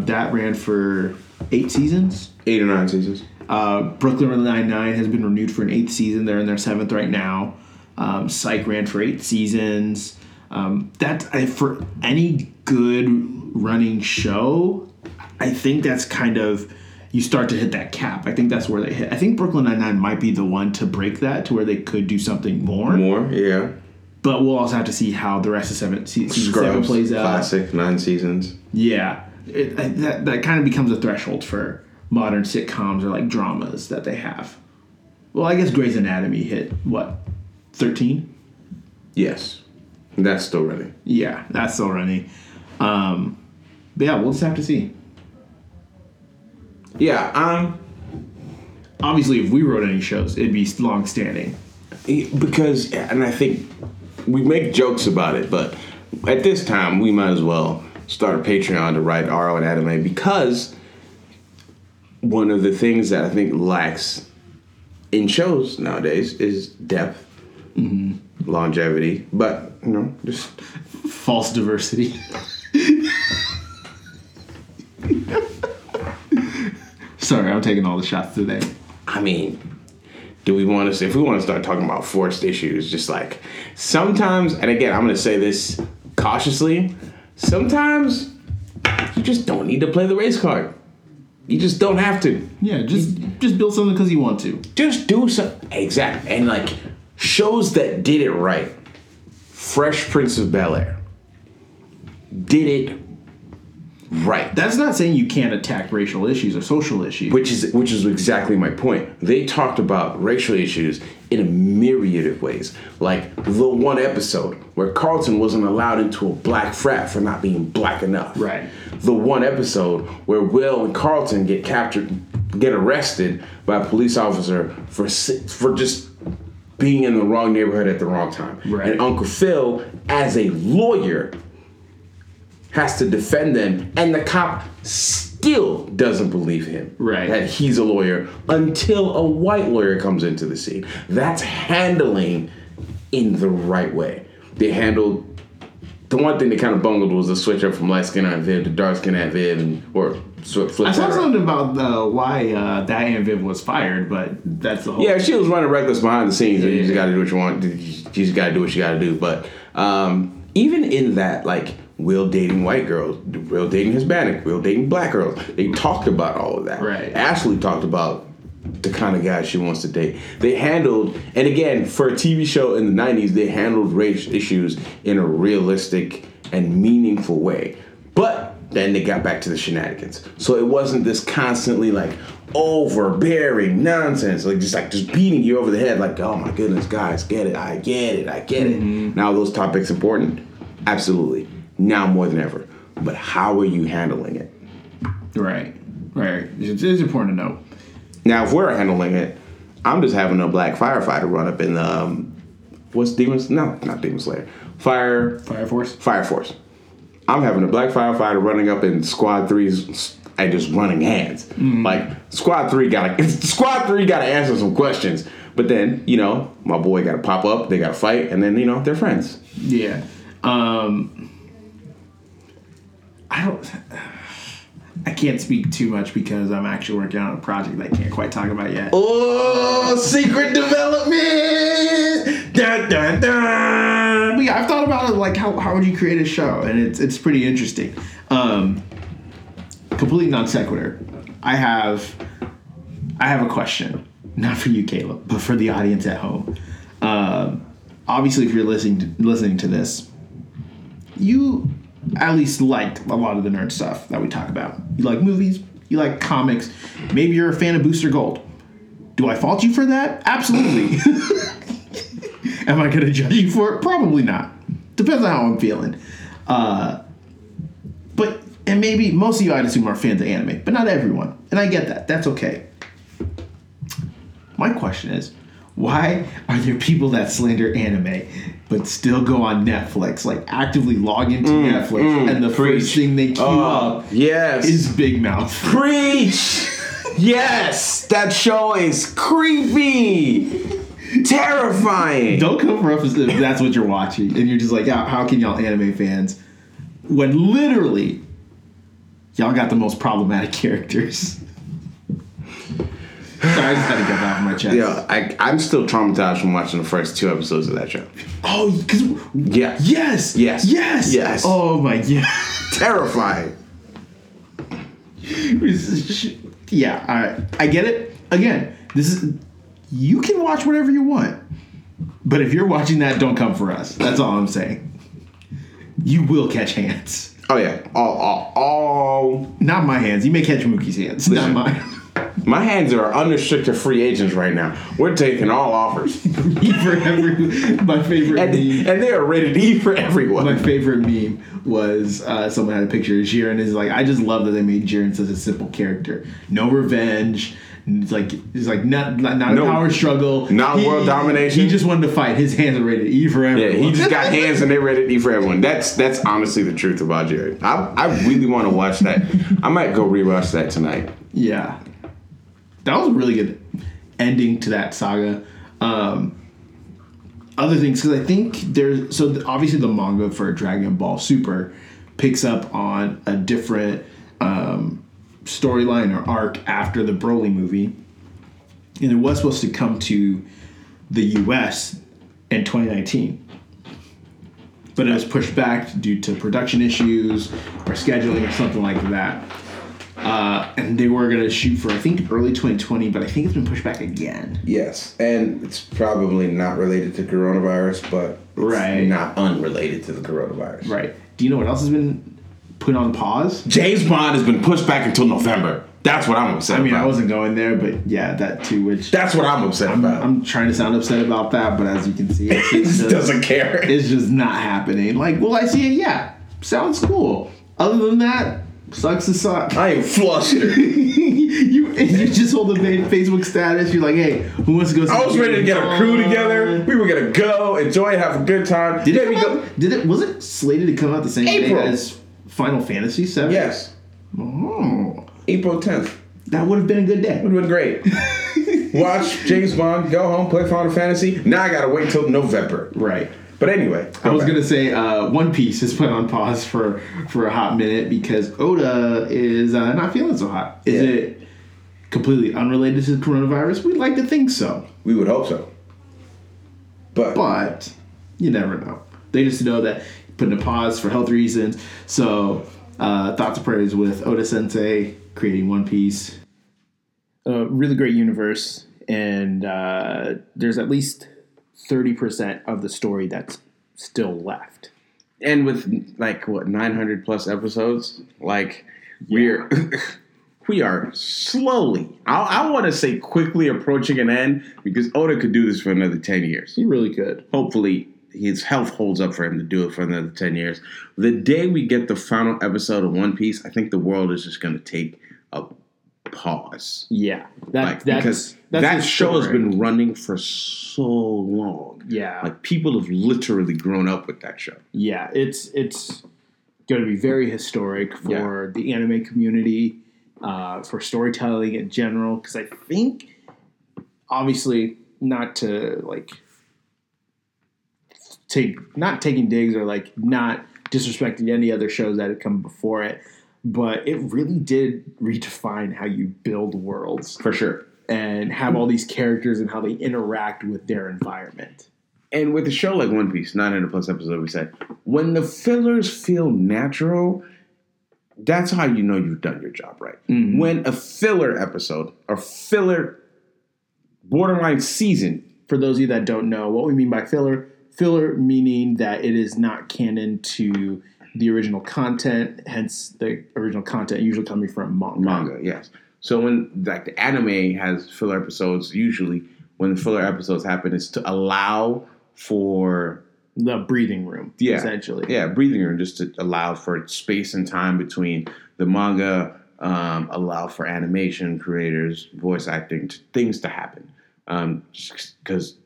That ran for 8 seasons? 8 or 9 seasons. Brooklyn Nine-Nine has been renewed for an 8th season. They're in their 7th right now. Psych ran for 8 seasons. For any good running show, I think that's kind of, you start to hit that cap. I think that's where they hit. I think Brooklyn Nine-Nine might be the one to break that to where they could do something more. More, yeah. But we'll also have to see how the rest of season seven plays out. Classic, 9 seasons. Yeah. That kind of becomes a threshold for modern sitcoms or like dramas that they have. Well, I guess Grey's Anatomy hit, what, 13? Yes. That's still running. Yeah, that's still running. But yeah, we'll just have to see. Yeah, obviously if we wrote any shows, it'd be long-standing. Because, and I think we make jokes about it, but at this time, we might as well start a Patreon to write our own anime, because one of the things that I think lacks in shows nowadays is depth, mm-hmm. longevity, but, you know, just... false diversity. Sorry, I'm taking all the shots today. I mean, if we want to start talking about forced issues, just like sometimes, and again, I'm going to say this cautiously, sometimes you just don't need to play the race card. You just don't have to. Yeah, just build something because you want to. Just do something. Exactly. And like shows that did it right. Fresh Prince of Bel-Air did it right. That's not saying you can't attack racial issues or social issues. Which is exactly my point. They talked about racial issues in a myriad of ways. Like the one episode where Carlton wasn't allowed into a black frat for not being black enough. Right. The one episode where Will and Carlton get arrested by a police officer for just being in the wrong neighborhood at the wrong time. Right. And Uncle Phil, as a lawyer, has to defend them, and the cop still doesn't believe him, right, that he's a lawyer until a white lawyer comes into the scene. That's handling in the right way. They handled... The one thing they kind of bungled was the switch up from light skin Aunt Viv to dark skin Aunt Viv, or flip. I saw something about why that Aunt Viv was fired, but that's the whole... Yeah, she was running reckless behind the scenes, and you just gotta do what you want. You just gotta do what you gotta do. But even in that, like... Will dating white girls, Will dating Hispanic, Will dating black girls. They talked about all of that. Right. Ashley talked about the kind of guy she wants to date. They handled, and again, for a TV show in the 90s, they handled race issues in a realistic and meaningful way. But then they got back to the shenanigans. So it wasn't this constantly like overbearing nonsense, like just beating you over the head, like, oh my goodness, guys, get it. Mm-hmm. Now, are those topics important? Absolutely. Now more than ever. But how are you handling it? Right. It's important to know. Now, if we're handling it, I'm just having a black firefighter run up in the... not Demon Slayer. Fire Force. I'm having a black firefighter running up in Squad 3's and just running hands. Mm-hmm. Like, Squad 3 gotta answer some questions. But then, you know, my boy gotta pop up, they gotta fight, and then, you know, they're friends. Yeah. I can't speak too much because I'm actually working on a project that I can't quite talk about yet. Oh, secret development! Dun, dun, dun. But yeah, I've thought about it, like, how would you create a show? And it's pretty interesting. Completely non sequitur. I have a question. Not for you, Caleb, but for the audience at home. Obviously, if you're listening to this, you at least liked a lot of the nerd stuff that we talk about. You like movies, you like comics, maybe you're a fan of Booster Gold. Do I fault you for that? Absolutely. Am I going to judge you for it? Probably not. Depends on how I'm feeling. But maybe most of you, I'd assume, are fans of anime, but not everyone. And I get that. That's okay. My question is, why are there people that slander anime but still go on Netflix, like actively log into Netflix, and the first thing they queue up is Big Mouth? Preach! Yes! That show is creepy! Terrifying! Don't come for us if that's what you're watching and you're just like, how can y'all anime fans, when literally y'all got the most problematic characters? Sorry, I just had to get that off my chest. Yeah, I'm still traumatized from watching the first two episodes of that show. Oh, because... Yeah. Yes! Yes! Yes! Yes! Oh, my God. Terrifying. Yeah, I get it. Again, this is... You can watch whatever you want. But if you're watching that, don't come for us. That's all I'm saying. You will catch hands. Oh, yeah. All... Not my hands. You may catch Mookie's hands. Listen. Not mine. My hands are unrestricted free agents right now. We're taking all offers. E for everyone. My favorite meme. And they are rated E for everyone. My favorite meme was someone had a picture of Jiren. Is like, I just love that they made Jiren such a simple character. No revenge. It's like not a power struggle. Not world domination. He just wanted to fight. His hands are rated E for everyone. Yeah, he just got hands and they rated E for everyone. That's honestly the truth about Jiren. I really want to watch that. I might go rewatch that tonight. Yeah. That was a really good ending to that saga. Other things, because I think there's... So, obviously, the manga for Dragon Ball Super picks up on a different storyline or arc after the Broly movie. And it was supposed to come to the U.S. in 2019. But it was pushed back due to production issues or scheduling or something like that. And they were going to shoot for, I think, early 2020, but I think it's been pushed back again. Yes, and it's probably not related to coronavirus, but it's not unrelated to the coronavirus. Right. Do you know what else has been put on pause? James Bond has been pushed back until November. That's what I'm upset about. I mean, I wasn't going there, but yeah, that too, which... That's what I'm upset about. I'm trying to sound upset about that, but as you can see... It just doesn't care. It's just not happening. Like, will I see it? Yeah. Sounds cool. Other than that... Sucks the sock. I am flustered. you just hold the Facebook status. You're like, hey, who wants to go see... I was ready to get a crew together. We were going to go, enjoy, have a good time. Was it slated to come out the same day as Final Fantasy VII? Yes. Oh. April 10th. That would have been a good day. Would have been great. Watch James Bond, go home, play Final Fantasy. Now I got to wait till November. Right. But anyway, I was going to say One Piece is put on pause for a hot minute because Oda is not feeling so hot. Is it completely unrelated to the coronavirus? We'd like to think so. We would hope so. But you never know. They just know that putting a pause for health reasons. So thoughts and prayers with Oda Sensei creating One Piece. A really great universe. And there's at least... 30% of the story that's still left. And with, like, what, 900 plus episodes? Like, we are slowly, I want to say quickly approaching an end, because Oda could do this for another 10 years. He really could. Hopefully his health holds up for him to do it for another 10 years. The day we get the final episode of One Piece, I think the world is just going to take a pause. Yeah. Because that show has been running for so long. Yeah. Like, people have literally grown up with that show. Yeah. It's going to be very historic for the anime community, for storytelling in general. Because I think, obviously, not to, like, not taking digs or like not disrespecting any other shows that had come before it, but it really did redefine how you build worlds. For sure. And have all these characters and how they interact with their environment. And with a show like One Piece, 900 plus episode, we said, when the fillers feel natural, that's how you know you've done your job right. Mm-hmm. When a filler episode, or filler borderline season. For those of you that don't know what we mean by filler, filler meaning that it is not canon to the original content, hence the original content usually coming from manga. Manga, yes. So when like the anime has filler episodes, usually when the filler episodes happen, it's to allow for the breathing room, essentially. Yeah, breathing room, just to allow for space and time between the manga, allow for animation creators, voice acting, things to happen. Because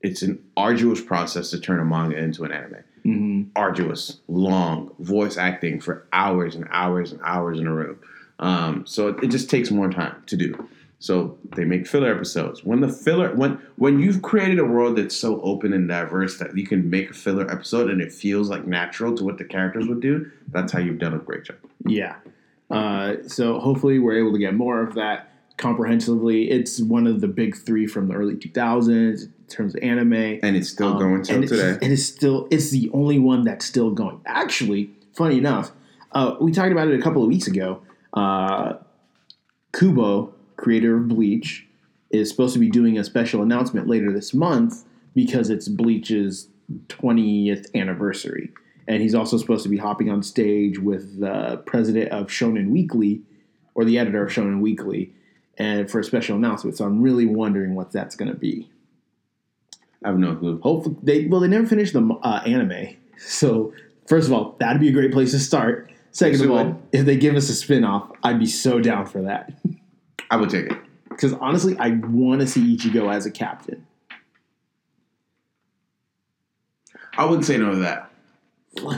it's an arduous process to turn a manga into an anime. Mm-hmm. Arduous, long, voice acting for hours and hours and hours in a room. So it just takes more time to do. So they make filler episodes. When the filler, when you've created a world that's so open and diverse that you can make a filler episode and it feels like natural to what the characters would do, that's how you've done a great job. Yeah. So hopefully we're able to get more of that comprehensively. It's one of the big three from the early 2000s. In terms of anime, and it's still going till today. And it's the only one that's still going. Actually, funny enough, we talked about it a couple of weeks ago. Kubo, creator of Bleach, is supposed to be doing a special announcement later this month because it's Bleach's 20th anniversary, and he's also supposed to be hopping on stage with the president of Shonen Weekly, or the editor of Shonen Weekly, and for a special announcement. So I'm really wondering what that's going to be. I have no clue. Hopefully, they never finished the anime. So, first of all, that'd be a great place to start. Second of all, if they give us a spin-off, I'd be so down for that. I would take it. Because honestly, I want to see Ichigo as a captain. I wouldn't say no to that.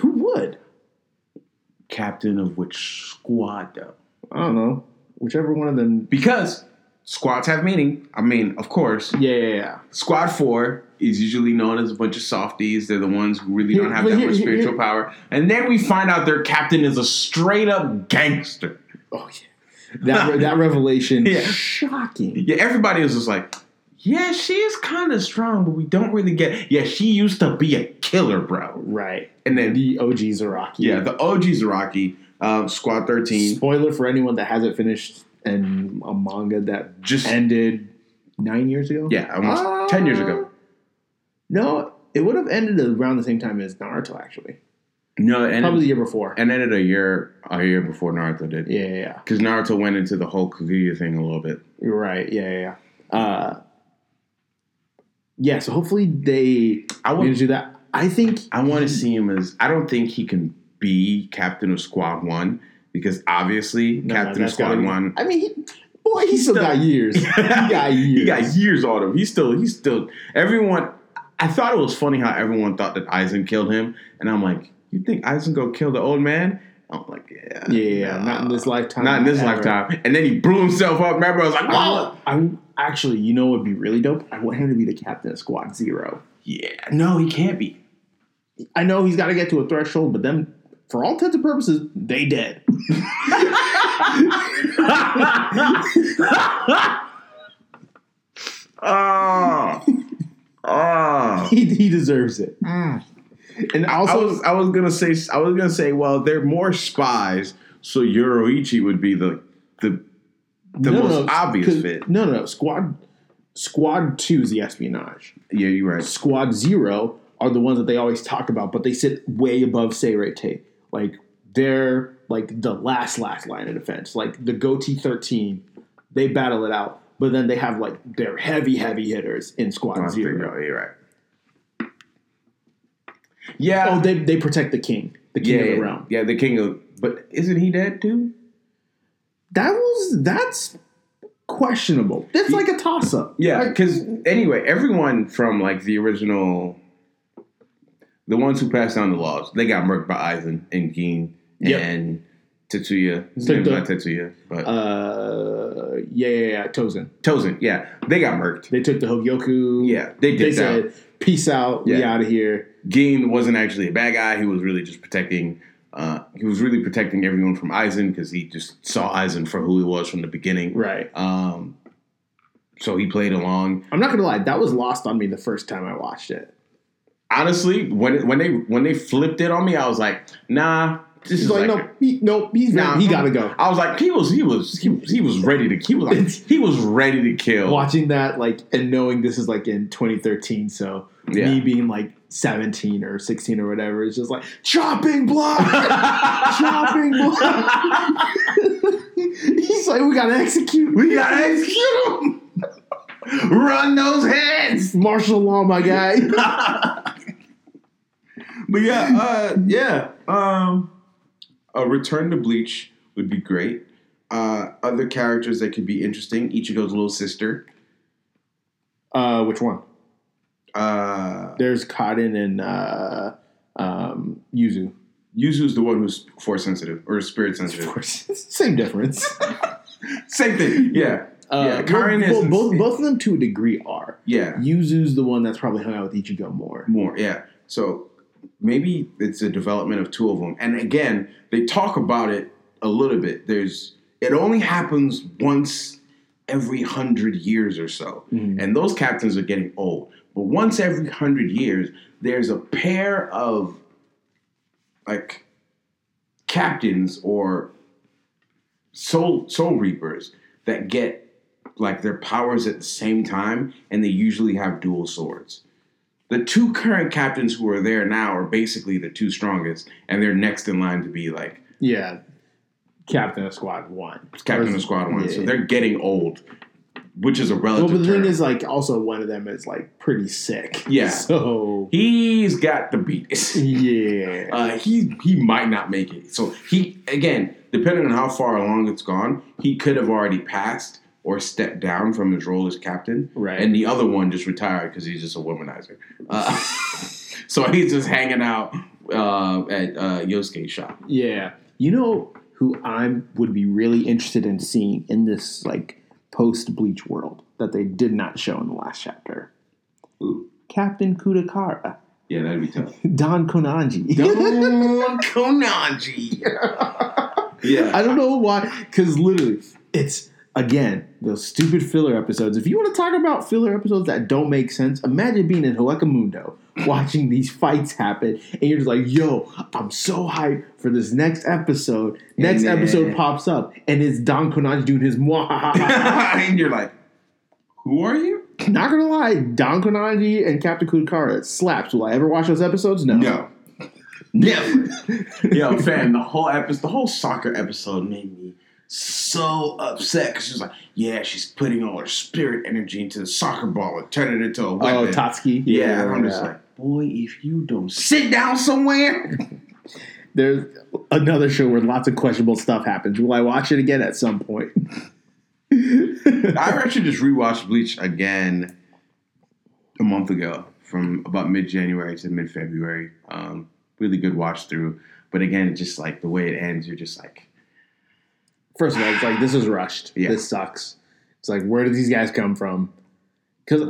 Who would? Captain of which squad, though? I don't know. Whichever one of them. Because squads have meaning. I mean, of course. Yeah. Squad 4 is usually known as a bunch of softies. They're the ones who really don't have that much spiritual power. And then we find out their captain is a straight-up gangster. Oh, yeah. That revelation is shocking. Yeah, everybody was just like, yeah, she is kind of strong, but we don't really get it. Yeah, she used to be a killer, bro. Right. And then the OG Zaraki. Yeah, the OG Zaraki, Squad 13. Spoiler for anyone that hasn't finished and a manga that just ended 9 years ago? Yeah, almost 10 years ago. No, it would have ended around the same time as Naruto, actually. No, it ended, probably the year before. And ended a year before Naruto did. Yeah. Because Naruto went into the whole Kaguya thing a little bit. Right, yeah. So hopefully they do that. I think I want to see him as... I don't think he can be captain of Squad 1, because obviously captain of Squad 1... I mean, he still got years. He got years on him. He's still... Everyone... I thought it was funny how everyone thought that Aizen killed him. And I'm like, you think Aizen go kill the old man? I'm like, yeah. Yeah, not in this lifetime. Not in this lifetime. And then he blew himself up. Remember, I was like, oh! Actually, you know what would be really dope? I want him to be the captain of Squad 0. Yeah. No, he can't be. I know he's got to get to a threshold, but then, for all intents and purposes, they dead. Oh. He deserves it. Mm. And also, I was gonna say, well, they're more spies, so Yoroichi would be the most obvious fit. No. Squad 2 is the espionage. Yeah, you're right. Squad 0 are the ones that they always talk about, but they sit way above Seirete. Like they're like the last line of defense. Like the Goti 13, they battle it out. But then they have, like, their heavy hitters in Squad 0. You're right. Yeah. Oh, they protect the king. The king of the realm. Yeah, the king of... But isn't he dead, too? That's questionable. That's like a toss-up. Yeah, because, anyway, everyone from, like, the original... The ones who passed down the laws, they got murked by Aizen and Gin and Tetsuya. His name is not Tetsuya, but Tozan. Yeah, they got murked. They took the Hogyoku. Yeah, they said, "Peace out. Yeah. We out of here." Gin wasn't actually a bad guy. He was really just protecting. He was really protecting everyone from Aizen because he just saw Aizen for who he was from the beginning. Right. So he played along. I'm not gonna lie, that was lost on me the first time I watched it. Honestly, when they flipped it on me, I was like, nah. This is like no, he's not. He gotta go. I was like, he was ready to kill. Like, he was ready to kill. Watching that, like, and knowing this is like in 2013, so yeah. Me being like 17 or 16 or whatever, it's just like chopping block, chopping block. He's like, we gotta execute him. Run those heads, martial law, my guy. But yeah. A return to Bleach would be great. Other characters that could be interesting. Ichigo's little sister. Which one? There's Cotton and Yuzu. Yuzu's the one who's force sensitive or spirit sensitive. Same difference. Same thing. Yeah. Both of them to a degree are. Yeah. Yuzu's the one that's probably hung out with Ichigo more. More. Yeah. So. Maybe it's a development of two of them. And again, they talk about it a little bit. It only happens once every 100 years or so. Mm-hmm. And those captains are getting old. But once every 100 years, there's a pair of, like, captains or soul reapers that get, like, their powers at the same time. And they usually have dual swords. The two current captains who are there now are basically the two strongest, and they're next in line to be like... Yeah, captain of squad one. Captain of squad one. Yeah. So they're getting old, which is a relative term. Well, but the thing is, like, also one of them is, like, pretty sick. Yeah. So... He's got the beat. Yeah. He might not make it. So he, again, depending on how far along it's gone, he could have already passed... or stepped down from his role as captain. Right. And the other one just retired because he's just a womanizer. So he's just hanging out at Yosuke's shop. Yeah. You know who I would be really interested in seeing in this, like, post-Bleach world that they did not show in the last chapter? Ooh. Captain Kudakara. Yeah, that'd be tough. Don Konanji. Don Konanji. Yeah. I don't know why, because literally it's... Again, those stupid filler episodes. If you want to talk about filler episodes that don't make sense, imagine being in Huecamundo watching these fights happen, and you're just like, yo, I'm so hyped for this next episode. Next episode pops up, and it's Don Konanji doing his mwahaha. And you're like, who are you? Not going to lie, Don Konanji and Captain Kudakara slaps. Will I ever watch those episodes? No. Never. Yo, fam, the whole soccer episode made me... so upset because she's like, yeah, she's putting all her spirit energy into the soccer ball and turning it into a weapon. Oh, Tatsuki. Yeah. And I'm just like, boy, if you don't sit down somewhere. There's another show where lots of questionable stuff happens. Will I watch it again at some point? I actually just rewatched Bleach again a month ago from about mid-January to mid-February. Really good watch through. But again, just like the way it ends, you're just like, first of all, it's like, this is rushed. Yeah. This sucks. It's like, where did these guys come from? Because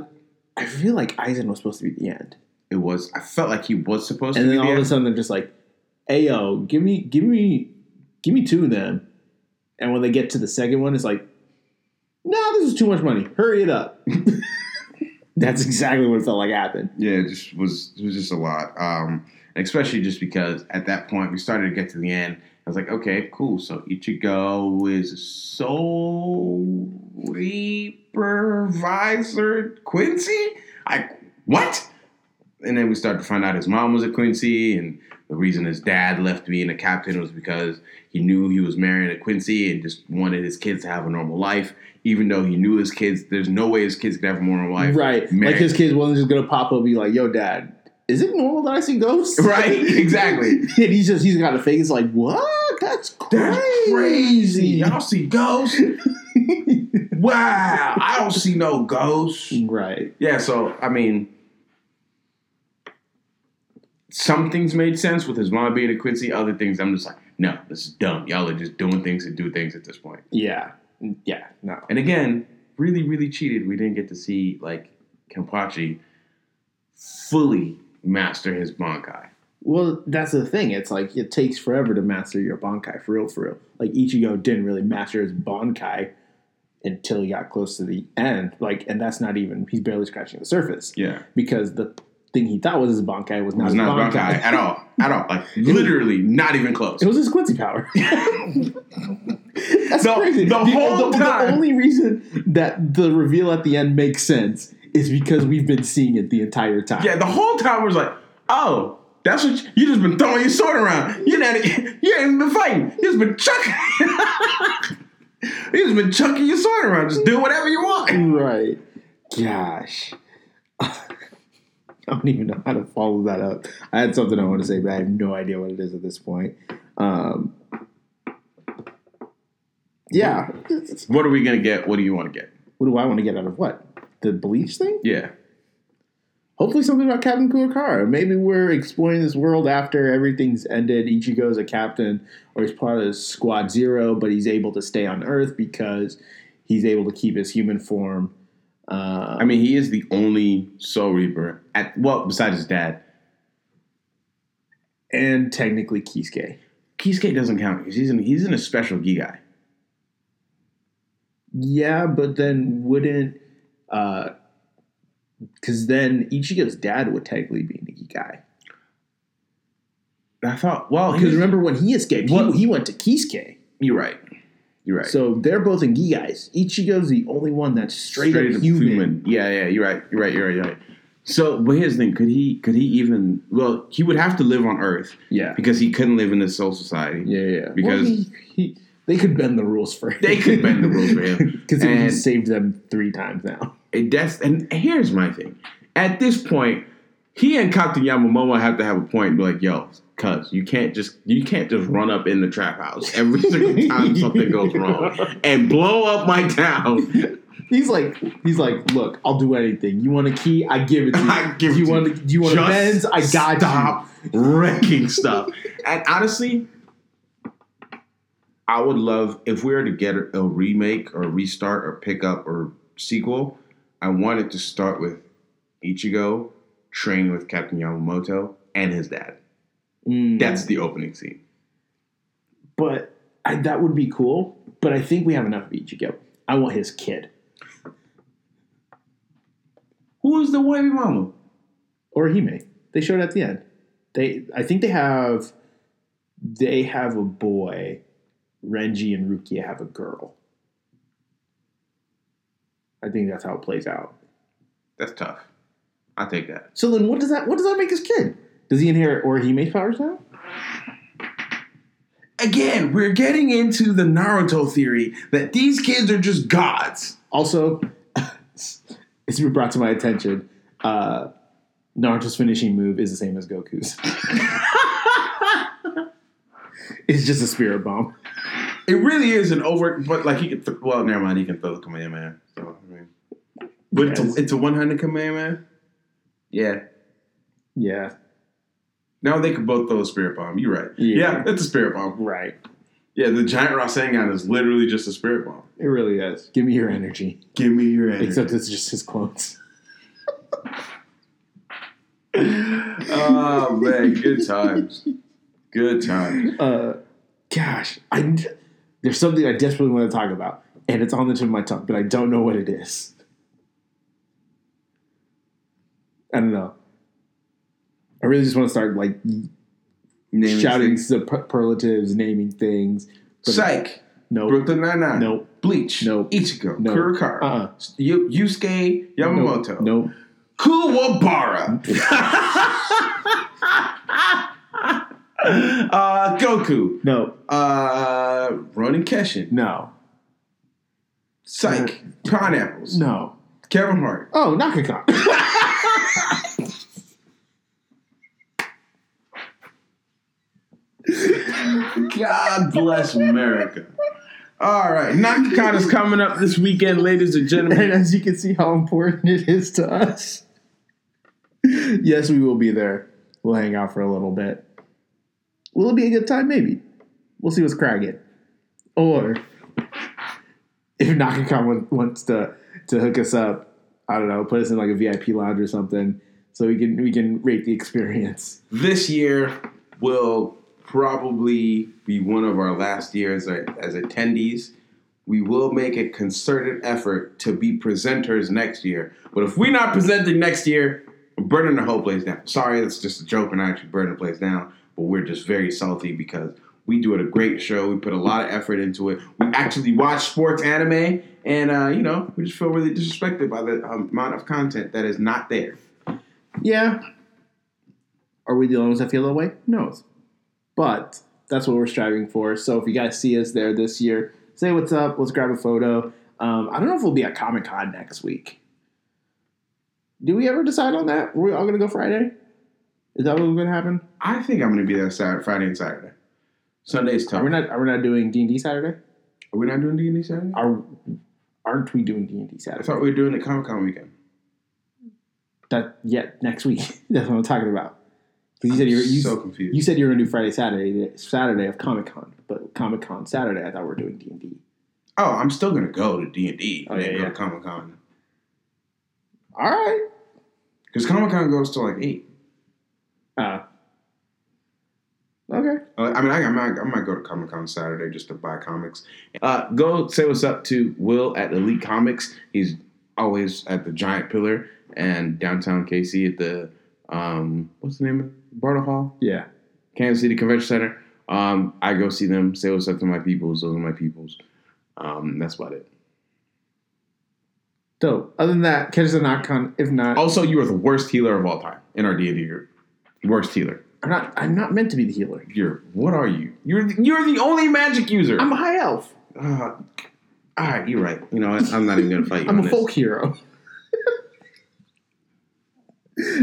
I feel like Aizen was supposed to be the end. It was. I felt like he was supposed to be the end. And then all of a sudden, they're just like, hey, yo, give me two of them. And when they get to the second one, it's like, no, this is too much money. Hurry it up. That's exactly what it felt like happened. Yeah, it was just a lot. Especially just because at that point, we started to get to the end. I was like, okay, cool. So Ichigo is a soul reaper Quincy? What? And then we start to find out his mom was a Quincy, and the reason his dad left being a captain was because he knew he was marrying a Quincy and just wanted his kids to have a normal life, even though he knew his kids, there's no way his kids could have a normal life. Right. Married. Like his kids wasn't just going to pop up and be like, yo, dad. Is it normal that I see ghosts? Right, exactly. And he's got a face. It's like, what? That's crazy. Y'all see ghosts? Wow. I don't see no ghosts. Right. Yeah, so, I mean, some things made sense with his mom being a Quincy. Other things, I'm just like, no, this is dumb. Y'all are just doing things to do things at this point. Yeah. Yeah. No. And again, really, really cheated. We didn't get to see, like, Kenpachi fully master his Bankai. Well, that's the thing. It's like it takes forever to master your Bankai, for real, for real. Like, Ichigo didn't really master his Bankai until he got close to the end. Like, and that's not even, he's barely scratching the surface. Yeah. Because the thing he thought was his Bankai was not his Bankai. At all. At all. Like, literally not even close. It was his Quincy power. That's crazy. The only reason that the reveal at the end makes sense is because we've been seeing it the entire time. Yeah, the whole time was like, oh, that's what you just been throwing your sword around. You ain't been fighting. You just been chucking. You just been chucking your sword around. Just do whatever you want. Right. Gosh. I don't even know how to follow that up. I had something I want to say, but I have no idea what it is at this point. Yeah. What are we going to get? What do you want to get? What do I want to get out of what? The bleach thing? Yeah. Hopefully something about Captain Kurakara. Maybe we're exploring this world after everything's ended. Ichigo's a captain, or he's part of Squad Zero, but he's able to stay on Earth because he's able to keep his human form. I mean, he is the only Soul Reaper, besides his dad. And technically Kisuke. Kisuke doesn't count because he's in a special gi guy. Yeah, but then wouldn't... because then Ichigo's dad would technically be an Iggy guy. I thought, well... Because remember when he escaped, he went to Kisuke. You're right. So they're both in Iggy guys. Ichigo's the only one that's straight up human. Yeah, you're right. So, but here's the thing. Could he even... Well, he would have to live on Earth. Yeah. Because he couldn't live in this Soul Society. Yeah. Because... Well, they could bend the rules for him. Because he saved them 3 times now. And here's my thing. At this point, he and Captain Yamamoto have to have a point and be like, yo, cuz, you can't just run up in the trap house every single time something goes wrong and blow up my town. He's like, look, I'll do anything. You want a key? I give it to you. You want a Benz? I got you. Stop wrecking stuff. And honestly, I would love, if we were to get a remake or a restart or pick up or sequel, I want it to start with Ichigo training with Captain Yamamoto and his dad. Mm. That's the opening scene. But that would be cool. But I think we have enough of Ichigo. I want his kid. Who is the wifey mama? Orihime. They showed it at the end. I think they have a boy. Renji and Rukia have a girl. I think that's how it plays out. That's tough. I take that. So then what does that make his kid? Does he inherit Orihime's powers now? Again, we're getting into the Naruto theory that these kids are just gods. Also, it's been brought to my attention, Naruto's finishing move is the same as Goku's. It's just a spirit bomb. It really is an overt, but like he can. Never mind. He can throw the Kamehameha. So I mean, but yes. It's a 100 Kamehameha. Yeah. Now they could both throw a spirit bomb. You're right. Yeah, it's a spirit bomb. Right. Yeah, the giant Rasengan is literally just a spirit bomb. It really is. Give me your energy. Except it's just his clones. Oh man, good times. Good times. Gosh, there's something I desperately want to talk about, and it's on the tip of my tongue, but I don't know what it is. I don't know. I really just want to start, like, naming shouting superlatives, naming things. Psych. No. Brooklyn Nine-Nine. No. Bleach. No. Ichigo. No. Kurakara. Yusuke Yamamoto. No. Kuwabara. Goku. No. Ronin Keshin. No. Psych. Pineapples. No. Kevin Hart. Oh, Nakaka. God bless America. All right. Nakaka is coming up this weekend, ladies and gentlemen. And as you can see how important it is to us. Yes, we will be there. We'll hang out for a little bit. Will it be a good time? Maybe. We'll see what's cracking. Or if Nakacon wants to hook us up, I don't know, put us in like a VIP lounge or something so we can rate the experience. This year will probably be one of our last years as attendees. We will make a concerted effort to be presenters next year. But if we're not presenting next year, we're burning the whole place down. Sorry, that's just a joke. We're not actually burning the place down. But we're just very salty because we do it a great show. We put a lot of effort into it. We actually watch sports anime. And, we just feel really disrespected by the amount of content that is not there. Yeah. Are we the only ones that feel that way? No. But that's what we're striving for. So if you guys see us there this year, say what's up. Let's grab a photo. I don't know if we'll be at Comic-Con next week. Do we ever decide on that? Are we all going to go Friday? Is that what's going to happen? I think I'm going to be there Friday and Saturday. Sunday's tough. Are we not doing D&D Saturday? Are we not doing D&D Saturday? Aren't we doing D&D Saturday? I thought we were doing the Comic-Con weekend. Next week. That's what I'm talking about. Because you said you were going to do Saturday of Comic-Con, but Comic-Con Saturday, I thought we were doing D&D. Oh, I'm still going to go to D&D. I didn't go to Comic-Con. All right. Because Comic-Con goes to like 8. Okay. I might go to Comic-Con Saturday just to buy comics. Go say what's up to Will at Elite Comics. He's always at the Giant Pillar and downtown KC at the, what's the name of it? Bartle Hall? Yeah. Kansas City Convention Center. I go see them, say what's up to my peoples. Those are my peoples. That's about it. So, other than that, catch the knock-on, if not... Also, you are the worst healer of all time in our D&D group. Worst healer. I'm not meant to be the healer. What are you? You're the only magic user. I'm a high elf. All right, you're right. You know what? I'm not even going to fight you I'm a folk hero.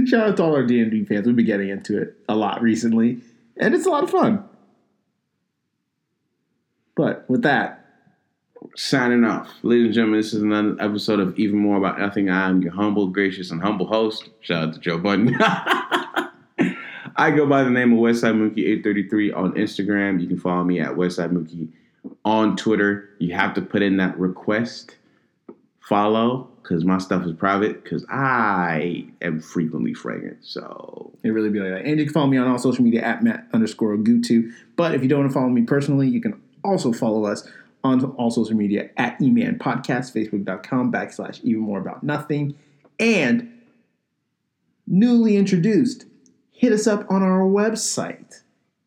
Shout out to all our D&D fans. We've been getting into it a lot recently, and it's a lot of fun. But with that, signing off. Ladies and gentlemen, this is another episode of Even More About Nothing. I am your humble, gracious, and humble host. Shout out to Joe Budden. I go by the name of Westside Mookie 833 on Instagram. You can follow me at Westside Mookie on Twitter. You have to put in that request follow because my stuff is private because I am frequently fragrant. So it really be like that. And you can follow me on all social media at Matt_Gutu. But if you don't want to follow me personally, you can also follow us on all social media at Eman Podcast, Facebook.com/Even More About Nothing, and newly introduced. Hit us up on our website.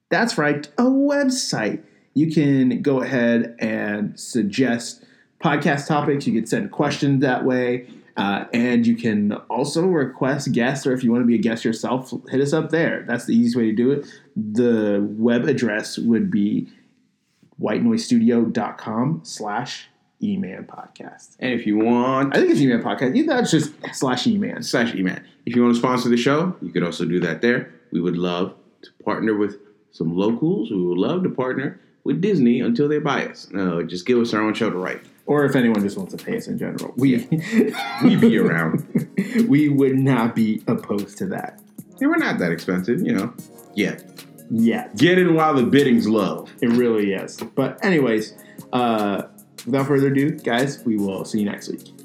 That's right, a website. You can go ahead and suggest podcast topics. You can send questions that way. And you can also request guests, or if you want to be a guest yourself, hit us up there. That's the easiest way to do it. The web address would be whitennoisestudio.com/Eman Podcast. And if you want... I think it's Eman Podcast. You know, it's just /Eman. /Eman. If you want to sponsor the show, you could also do that there. We would love to partner with some locals. We would love to partner with Disney until they buy us. No, just give us our own show to write. Or if anyone just wants to pay us in general. We'd be around. We would not be opposed to that. And we're not that expensive, you know. Yeah. Get in while the bidding's low. It really is. But anyways, without further ado, guys, we will see you next week.